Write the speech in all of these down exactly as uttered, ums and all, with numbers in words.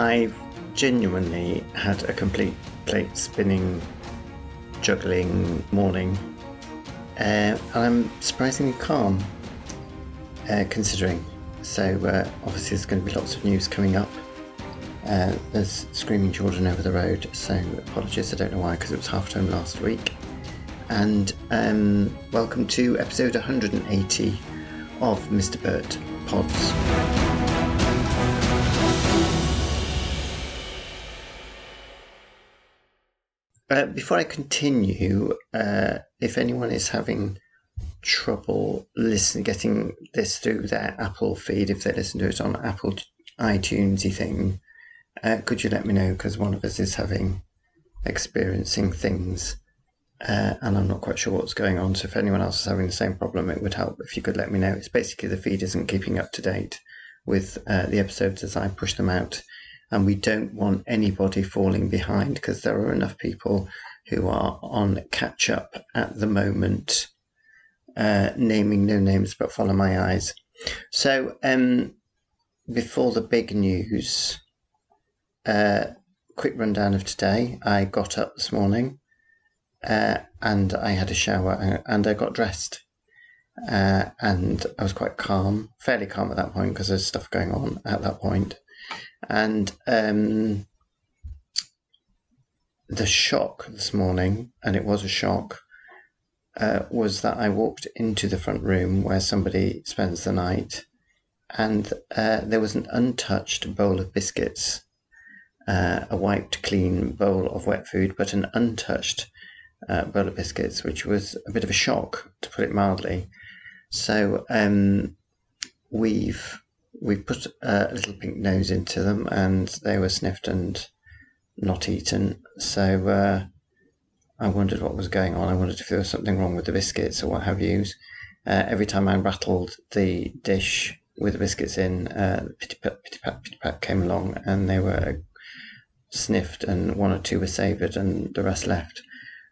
I've genuinely had a complete plate spinning, juggling morning. Uh, I'm surprisingly calm, uh, considering. So uh, obviously there's going to be lots of news coming up. Uh, there's screaming children over the road, so apologies, I don't know why, because it was half-term last week. And um, welcome to episode one hundred eighty of Mister Burt Pods. Uh, before I continue, uh, if anyone is having trouble listen, getting this through their Apple feed, if they listen to it on Apple iTunesy thing, uh, could you let me know, because one of us is having experiencing things uh, and I'm not quite sure what's going on, so if anyone else is having the same problem, it would help if you could let me know. It's basically the feed isn't keeping up to date with uh, the episodes as I push them out, and we don't want anybody falling behind, because there are enough people who are on catch up at the moment. Uh, naming no names, but follow my eyes. So, um, before the big news, uh, quick rundown of today. I got up this morning, uh, and I had a shower, and I got dressed, uh, and I was quite calm, fairly calm at that point, because there's stuff going on at that point, and um, the shock this morning, and it was a shock. Uh, was that I walked into the front room where somebody spends the night, and uh, there was an untouched bowl of biscuits, uh, a wiped clean bowl of wet food, but an untouched uh, bowl of biscuits, which was a bit of a shock, to put it mildly. So um, we've we put a little pink nose into them, and they were sniffed and not eaten. So Uh, I wondered what was going on. I wondered if there was something wrong with the biscuits or what have you. Uh, every time I rattled the dish with the biscuits in, uh, pity-pat, pity-pat, pity-pat came along, and they were sniffed, and one or two were savoured and the rest left.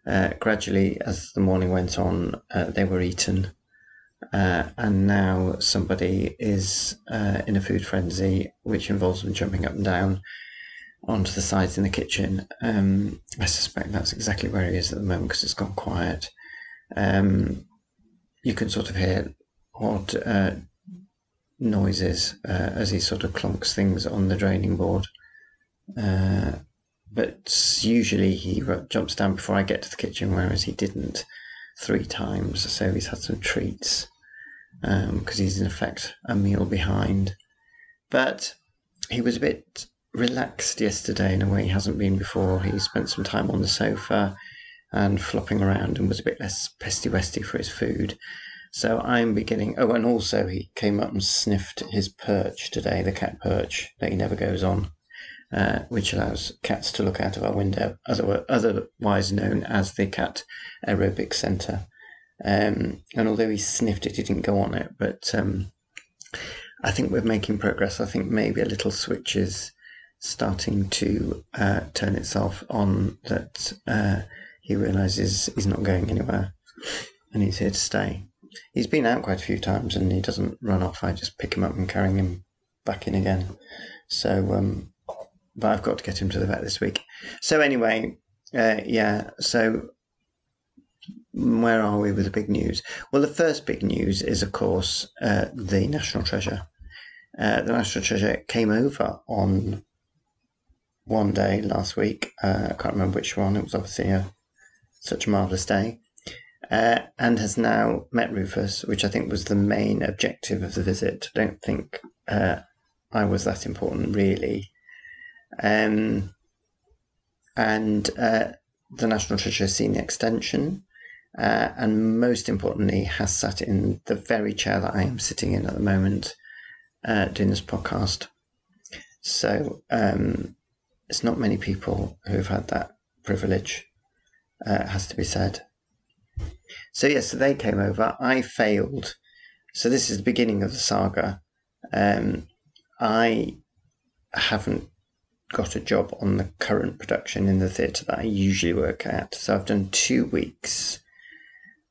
Uh, gradually, as the morning went on, uh, they were eaten. Uh, and now somebody is uh, in a food frenzy, which involves them jumping up and down onto the sides in the kitchen. Um, I suspect that's exactly where he is at the moment, because it's gone quiet. Um, you can sort of hear odd uh, noises uh, as he sort of clunks things on the draining board. Uh, but usually he jumps down before I get to the kitchen, whereas he didn't three times. So he's had some treats, because um, he's in effect a meal behind. But he was a bit relaxed yesterday in a way he hasn't been before. He spent some time on the sofa and flopping around, and was a bit less pesty-westy for his food. So I'm beginning... Oh, and also he came up and sniffed his perch today, the cat perch that he never goes on, uh, which allows cats to look out of our window, otherwise known as the Cat Aerobic Centre. Um, and although he sniffed it, he didn't go on it. But um, I think we're making progress. I think maybe a little switch is starting to uh, turn itself on, that uh, he realises he's not going anywhere and he's here to stay. He's been out quite a few times and he doesn't run off. I just pick him up and carry him back in again. So, um, but I've got to get him to the vet this week. So anyway, uh, yeah, so where are we with the big news? Well, the first big news is, of course, uh, the National Treasure. Uh, the National Treasure came over on One Day last week. uh, I can't remember which one, it was obviously a, such a marvellous day, uh, and has now met Rufus, which I think was the main objective of the visit. I don't think uh, I was that important, really. Um, and uh, the National Treasure has seen the extension, uh, and most importantly has sat in the very chair that I am sitting in at the moment, uh, doing this podcast. So um it's not many people who've had that privilege, uh, has to be said. So yes, so they came over. I failed. So this is the beginning of the saga. Um, I haven't got a job on the current production in the theatre that I usually work at. So I've done two weeks.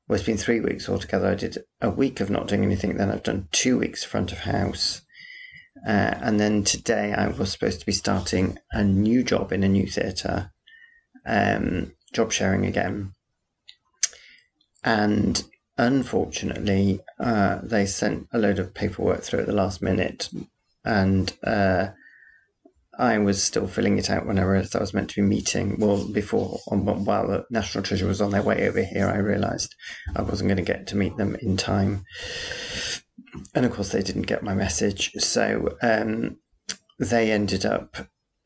Well, it's been three weeks altogether. I did a week of not doing anything. Then I've done two weeks front of house. Uh, and then today I was supposed to be starting a new job in a new theatre, um, job sharing again. And unfortunately, uh, they sent a load of paperwork through at the last minute, and uh, I was still filling it out when I realised I was meant to be meeting. Well, before, while the National Treasure was on their way over here, I realised I wasn't going to get to meet them in time. And of course, they didn't get my message. So um, they ended up,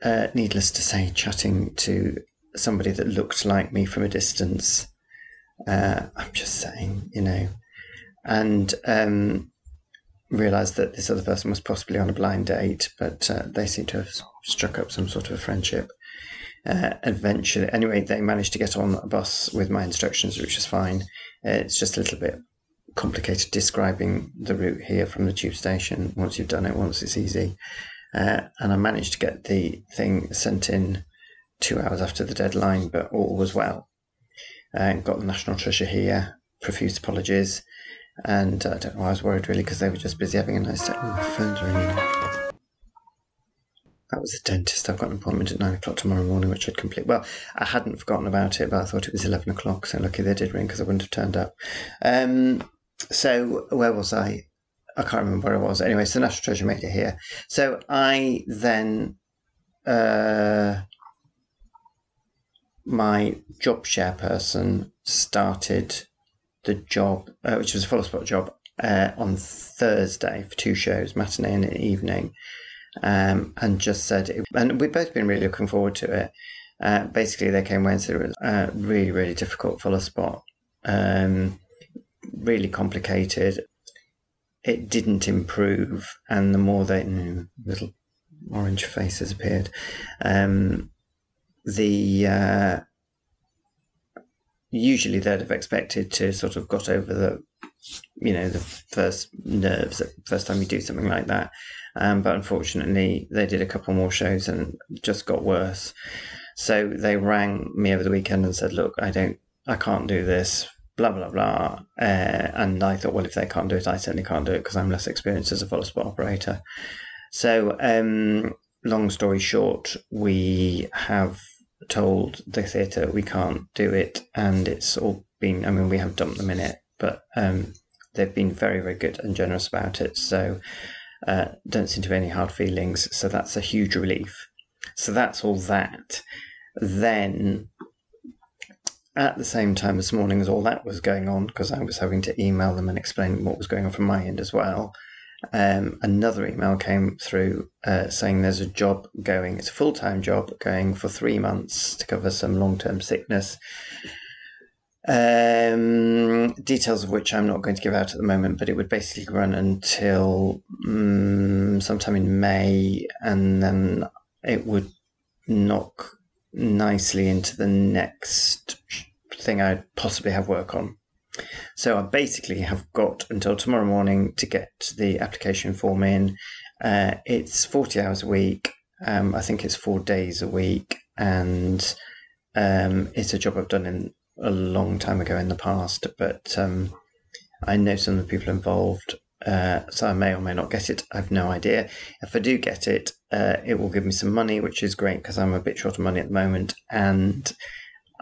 uh, needless to say, chatting to somebody that looked like me from a distance. Uh, I'm just saying, you know, and um, realised that this other person was possibly on a blind date, but uh, they seem to have struck up some sort of friendship. Uh, eventually, anyway, they managed to get on a bus with my instructions, which is fine. It's just a little bit complicated describing the route here from the tube station. Once you've done it, once it's easy. Uh, and I managed to get the thing sent in two hours after the deadline, but all was well. Uh, got the National Treasure here, profuse apologies, and uh, I don't know why I was worried really, because they were just busy having a nice day. Oh, my phone's ringing. That was the dentist. I've got an appointment at nine o'clock tomorrow morning, which I'd complete. Well, I hadn't forgotten about it, but I thought it was eleven o'clock, so lucky they did ring, because I wouldn't have turned up. Um, so, where was I? I can't remember where I was. Anyway, so the National Treasure made it here. So, I then... Uh, my job share person started the job, uh, which was a full spot job, uh, on Thursday for two shows, matinee and evening, um, and just said, it, and we've both been really looking forward to it. Uh, basically, they came Wednesday, it was a really, really difficult full spot, um, really complicated. It didn't improve, and the more they knew, little orange faces appeared. Um, The uh, usually they'd have expected to sort of got over the, you know, the first nerves the first time you do something like that, um, but unfortunately they did a couple more shows and just got worse. So they rang me over the weekend and said, "Look, I don't, I can't do this. Blah blah blah." Uh, and I thought, well, if they can't do it, I certainly can't do it because I'm less experienced as a follow spot operator. So um, long story short, we have told the theatre we can't do it, and it's all been, I mean, we have dumped them in it, but um, they've been very, very good and generous about it, so uh, don't seem to be any hard feelings, so that's a huge relief. So that's all that. Then, at the same time this morning as all that was going on, because I was having to email them and explain what was going on from my end as well, Um, another email came through uh, saying there's a job going, it's a full-time job going for three months to cover some long-term sickness, um, details of which I'm not going to give out at the moment, but it would basically run until um, sometime in May, and then it would knock nicely into the next thing I'd possibly have work on. So I basically have got until tomorrow morning to get the application form in. Uh, it's forty hours a week. Um, I think it's four days a week. And um, it's a job I've done in a long time ago in the past. But um, I know some of the people involved. Uh, so I may or may not get it. I've no idea. If I do get it, uh, it will give me some money, which is great because I'm a bit short of money at the moment. And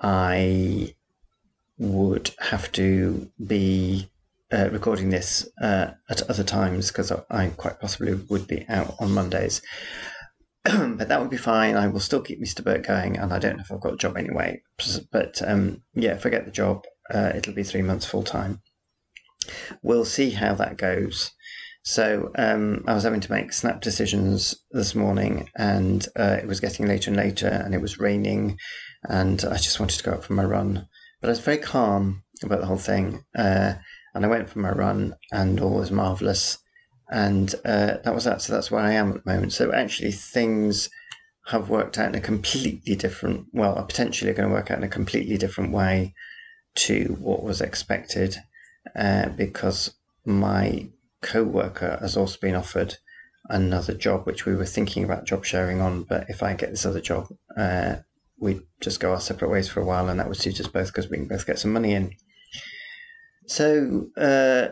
I... would have to be uh, recording this uh, at other times because I quite possibly would be out on Mondays. But that would be fine. I will still keep Mister Burt going, and I don't know if I've got a job anyway. But um, yeah, if I get the job, uh, it'll be three months full time. We'll see how that goes. So um, I was having to make snap decisions this morning, and uh, it was getting later and later, and it was raining, and I just wanted to go out for my run. But I was very calm about the whole thing, uh, and I went for my run, and all was marvellous, and uh, that was that, so that's where I am at the moment. So actually things have worked out in a completely different, well, are potentially going to work out in a completely different way to what was expected, uh, because my co-worker has also been offered another job, which we were thinking about job sharing on, but if I get this other job, uh, we'd just go our separate ways for a while, and that would suit us both because we can both get some money in. So uh,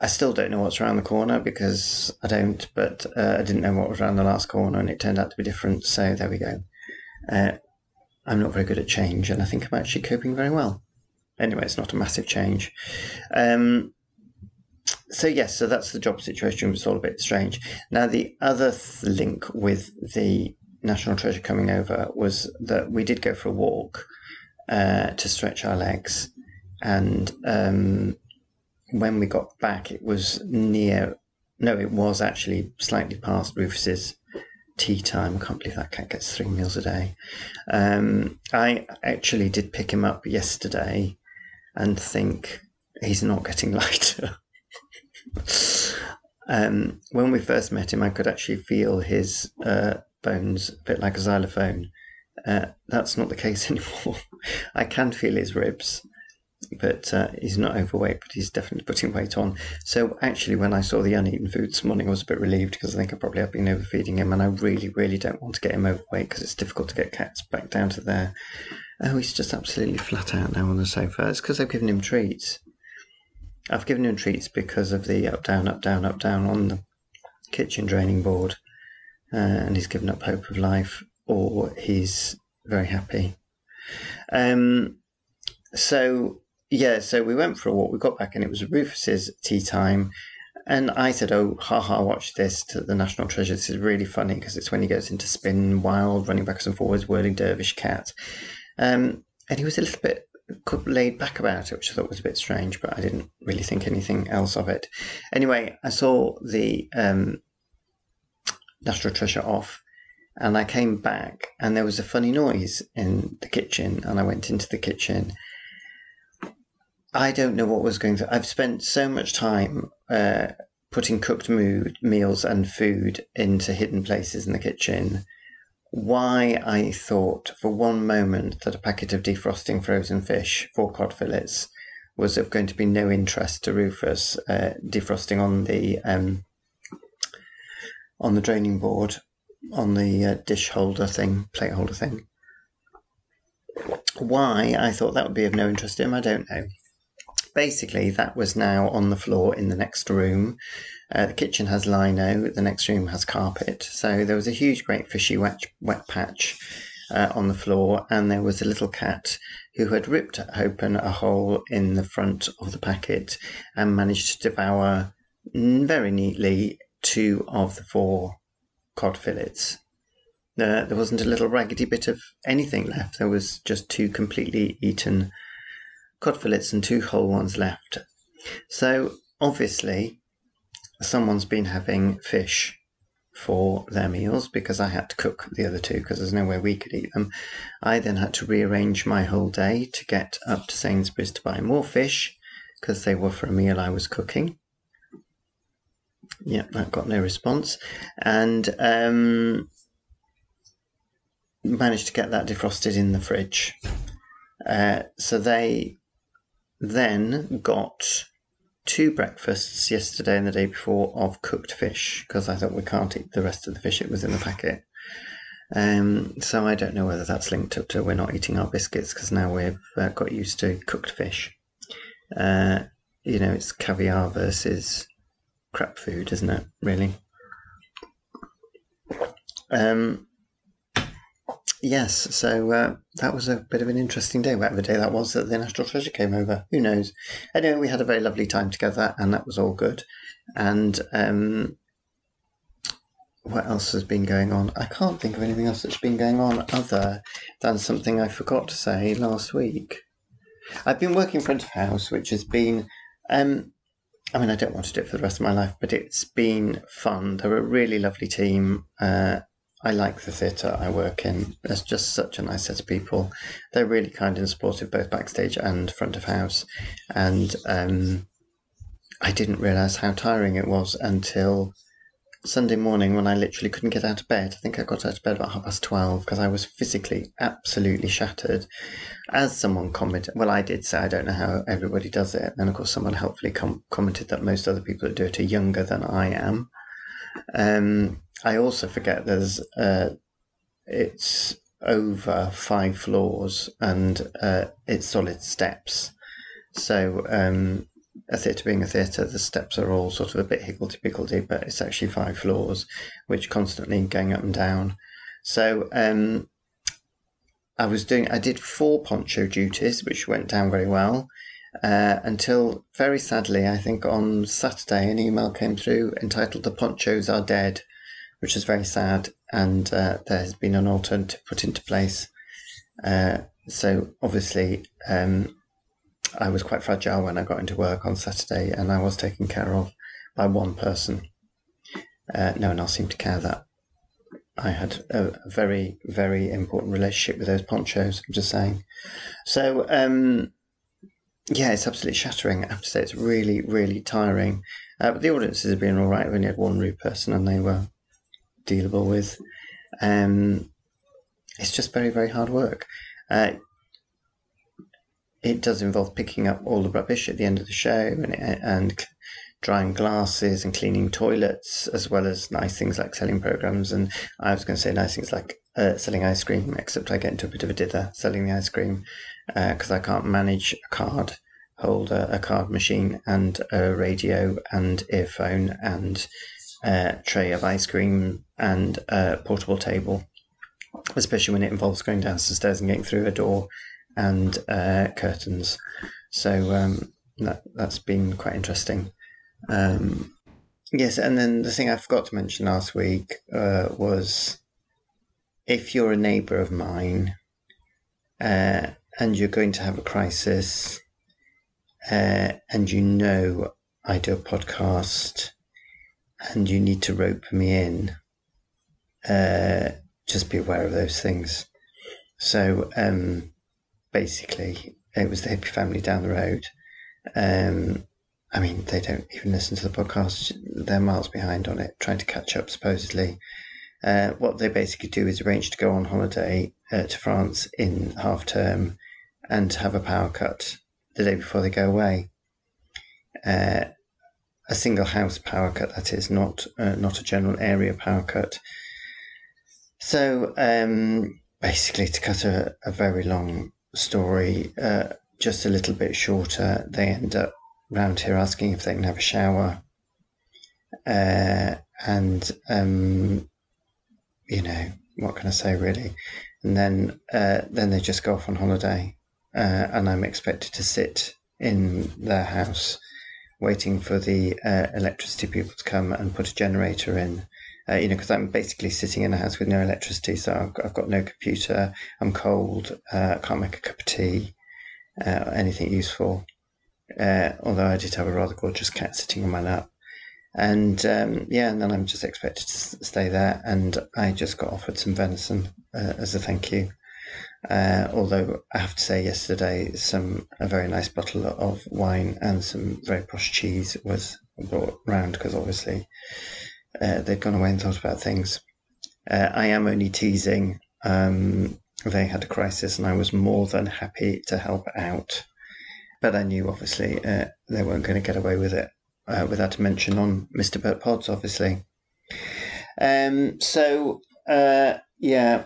I still don't know what's around the corner because I don't, but uh, I didn't know what was around the last corner and it turned out to be different, so there we go. Uh, I'm not very good at change and I think I'm actually coping very well. Anyway, it's not a massive change. Um, so yes, so that's the job situation, which is all a bit strange. Now the other th- link with the National Treasure coming over was that we did go for a walk uh, to stretch our legs, and um, when we got back it was near, no it was actually slightly past Rufus's tea time. I can't believe that cat gets three meals a day. Um, I actually did pick him up yesterday and think he's not getting lighter. um, when we first met him I could actually feel his uh, bones a bit like a xylophone. Uh, that's not the case anymore. I can feel his ribs, but uh, he's not overweight, but he's definitely putting weight on. So actually when I saw the uneaten food this morning I was a bit relieved because I think I probably have been overfeeding him, and I really really don't want to get him overweight because it's difficult to get cats back down to there. Oh, he's just absolutely flat out now on the sofa. It's because I've given him treats. I've given him treats because of the up down up down up down on the kitchen draining board, uh, and he's given up hope of life, or he's very happy. Um, so Yeah, so we went for a walk, we got back and it was Rufus's tea time, and I said, oh, haha, watch this, to the National Treasure, this is really funny because it's when he goes into spin, wild, running backwards and forwards, whirling dervish cat. Um, and he was a little bit laid back about it, which I thought was a bit strange, but I didn't really think anything else of it. Anyway, I saw the um, National Treasure off, and I came back and there was a funny noise in the kitchen, and I went into the kitchen. I don't know what was going through. I've spent so much time uh, putting cooked mood, meals and food into hidden places in the kitchen. Why I thought for one moment that a packet of defrosting frozen fish, four cod fillets, was of going to be no interest to Rufus, uh, defrosting on the um, on the draining board, on the uh, dish holder thing, plate holder thing. Why I thought that would be of no interest to him, I don't know. Basically, that was now on the floor in the next room. Uh, the kitchen has lino, the next room has carpet. So there was a huge, great fishy wet, wet patch uh, on the floor, and there was a little cat who had ripped open a hole in the front of the packet and managed to devour very neatly two of the four cod fillets. Uh, there wasn't a little raggedy bit of anything left. There was just two completely eaten cod fillets and two whole ones left. So obviously someone's been having fish for their meals because I had to cook the other two because there's no way we could eat them. I then had to rearrange my whole day to get up to Sainsbury's to buy more fish because they were for a meal I was cooking. Yep, that got no response. And um, managed to get that defrosted in the fridge. Uh, so they then got two breakfasts yesterday and the day before of cooked fish because I thought we can't eat the rest of the fish, it was in the packet. Um, so I don't know whether that's linked up to we're not eating our biscuits because now we've uh, got used to cooked fish. Uh, you know, it's caviar versus crap food, isn't it, really? Um, yes, so uh, that was a bit of an interesting day, whatever day that was that the National Treasure came over. Who knows? Anyway, we had a very lovely time together, and that was all good. And um, what else has been going on? I can't think of anything else that's been going on other than something I forgot to say last week. I've been working front of house, which has been... Um, I mean, I don't want to do it for the rest of my life, but it's been fun. They're a really lovely team. Uh I like the theatre I work in. There's just such a nice set of people. They're really kind and supportive, both backstage and front of house. And um, I didn't realise how tiring it was until Sunday morning when I literally couldn't get out of bed. I think I got out of bed about half past twelve because I was physically absolutely shattered. As someone commented, well, I did say, I don't know how everybody does it. And of course, someone helpfully com- commented that most other people that do it are younger than I am. Um, I also forget there's uh, it's over five floors and uh, it's solid steps, so um, a theatre being a theatre, the steps are all sort of a bit higgledy-piggledy, but it's actually five floors, which constantly going up and down. So um, I was doing, I did four poncho duties, which went down very well, uh, until very sadly, I think on Saturday, an email came through entitled "The Ponchos Are Dead," which is very sad, and uh, there has been an alternative put into place. Uh, so obviously, um, I was quite fragile when I got into work on Saturday, and I was taken care of by one person. Uh, no one else seemed to care that I had a very, very important relationship with those ponchos, I'm just saying. So, um, yeah, it's absolutely shattering. I have to say, it's really, really tiring. Uh, but the audiences have been all right. We only had one rude person, and they were dealable with. Um, it's just very, very hard work. Uh, It does involve picking up all the rubbish at the end of the show, and, and drying glasses and cleaning toilets, as well as nice things like selling programmes. And I was going to say nice things like uh, selling ice cream, except I get into a bit of a dither selling the ice cream because uh, I can't manage a card holder, a card machine and a radio and earphone and a tray of ice cream and a portable table, especially when it involves going down the stairs and getting through a door and uh, curtains. So um, that, that's been quite interesting. Um, yes, and then the thing I forgot to mention last week uh, was, if you're a neighbour of mine uh, and you're going to have a crisis uh, and you know I do a podcast and you need to rope me in, uh, just be aware of those things. So... Um, Basically, it was the hippie family down the road. Um, I mean, they don't even listen to the podcast. They're miles behind on it, trying to catch up, supposedly. Uh, what they basically do is arrange to go on holiday uh, to France in half-term and have a power cut the day before they go away. Uh, a single house power cut, that is, not, uh, not a general area power cut. So, um, basically, to cut a, a very long... story uh, just a little bit shorter, they end up round here asking if they can have a shower, uh, and um, you know, what can I say really? And then uh, then they just go off on holiday, uh, and I'm expected to sit in their house waiting for the uh, electricity people to come and put a generator in. Uh, you know, because I'm basically sitting in a house with no electricity, so I've got, I've got no computer, I'm cold, uh, I can't make a cup of tea, uh, anything useful. Uh, although I did have a rather gorgeous cat sitting on my lap. And, um, yeah, and then I'm just expected to stay there, and I just got offered some venison uh, as a thank you. Uh, although, I have to say, yesterday, some a very nice bottle of wine and some very posh cheese was brought round, because obviously... Uh, they'd gone away and thought about things. Uh, I am only teasing. Um, they had a crisis and I was more than happy to help out. But I knew, obviously, uh, they weren't going to get away with it uh, without a mention on Mister Bert Pods, obviously. Um, so, uh, yeah,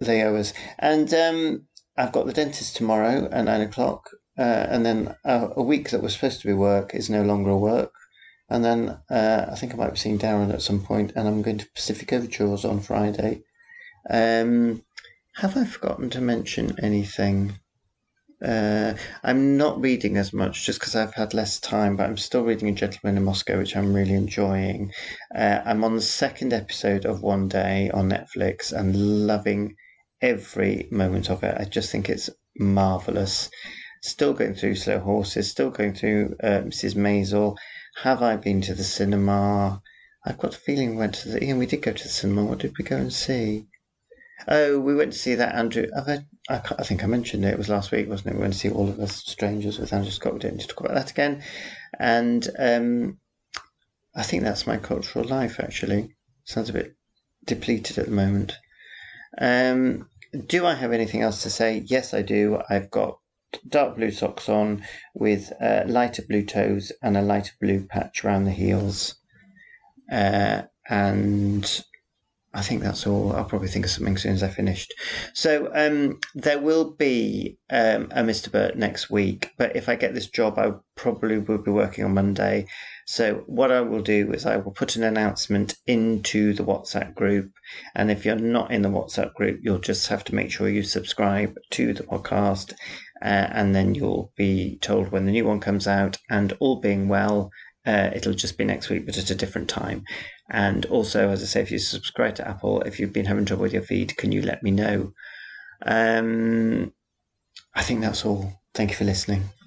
they owe us. And um, I've got the dentist tomorrow at nine o'clock. Uh, and then a, a week that was supposed to be work is no longer work. And then uh, I think I might be seeing Darren at some point, and I'm going to Pacific Overtures on Friday. Um, have I forgotten to mention anything? Uh, I'm not reading as much just because I've had less time, but I'm still reading A Gentleman in Moscow, which I'm really enjoying. Uh, I'm on the second episode of One Day on Netflix and loving every moment of it. I just think it's marvellous. Still going through Slow Horses, still going through uh, Mrs Maisel. Have I been to the cinema? I've got a feeling we went to the... Yeah, we did go to the cinema. What did we go and see? Oh, we went to see that Andrew... I, I, can't, I think I mentioned it. It was last week, wasn't it? We went to see All of Us Strangers with Andrew Scott. We don't need to talk about that again. And um, I think that's my cultural life, actually. Sounds a bit depleted at the moment. Um, do I have anything else to say? Yes, I do. I've got dark blue socks on with uh, lighter blue toes and a lighter blue patch around the heels, uh, and I think that's all. I'll probably think of something as soon as I finished. So um, there will be um, a Mister Burt next week, but if I get this job, I probably will be working on Monday. So what I will do is I will put an announcement into the WhatsApp group, and if you're not in the WhatsApp group, you'll just have to make sure you subscribe to the podcast, uh, and then you'll be told when the new one comes out, and all being well, Uh, it'll just be next week, but at a different time. And also, as I say, if you subscribe to Apple, if you've been having trouble with your feed, can you let me know? Um, I think that's all. Thank you for listening.